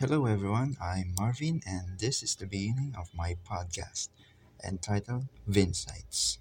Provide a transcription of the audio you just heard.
Hello everyone, I'm Marvin and this is the beginning of my podcast entitled Vinsights.